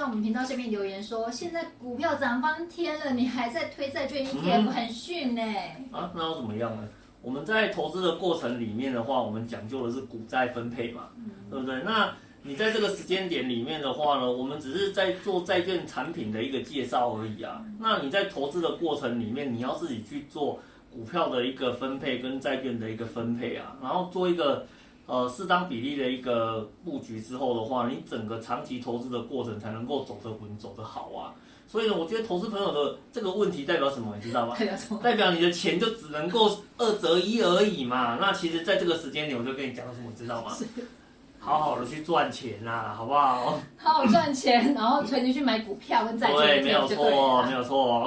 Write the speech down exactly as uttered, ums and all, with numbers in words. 在我们频道下面留言说，现在股票涨翻天了，你还在推债券 E T F，嗯、很逊呢、欸。啊，那又怎么样呢？我们在投资的过程里面的话，我们讲究的是股债分配嘛，嗯、对不对？那你在这个时间点里面的话呢，我们只是在做债券产品的一个介绍而已啊。那你在投资的过程里面，你要自己去做股票的一个分配跟债券的一个分配啊，然后做一个呃适当比例的一个布局之后的话，你整个长期投资的过程才能够走得稳、走得好啊。所以呢，我觉得投资朋友的这个问题代表什么，你知道吗？代表什么？代表你的钱就只能够二择一而已嘛。那其实在这个时间点，我就跟你讲什么，你知道吗？好好的去赚钱啦、啊，好不好？好好赚钱，然后存进去买股票跟债券，对，没有错，没有错。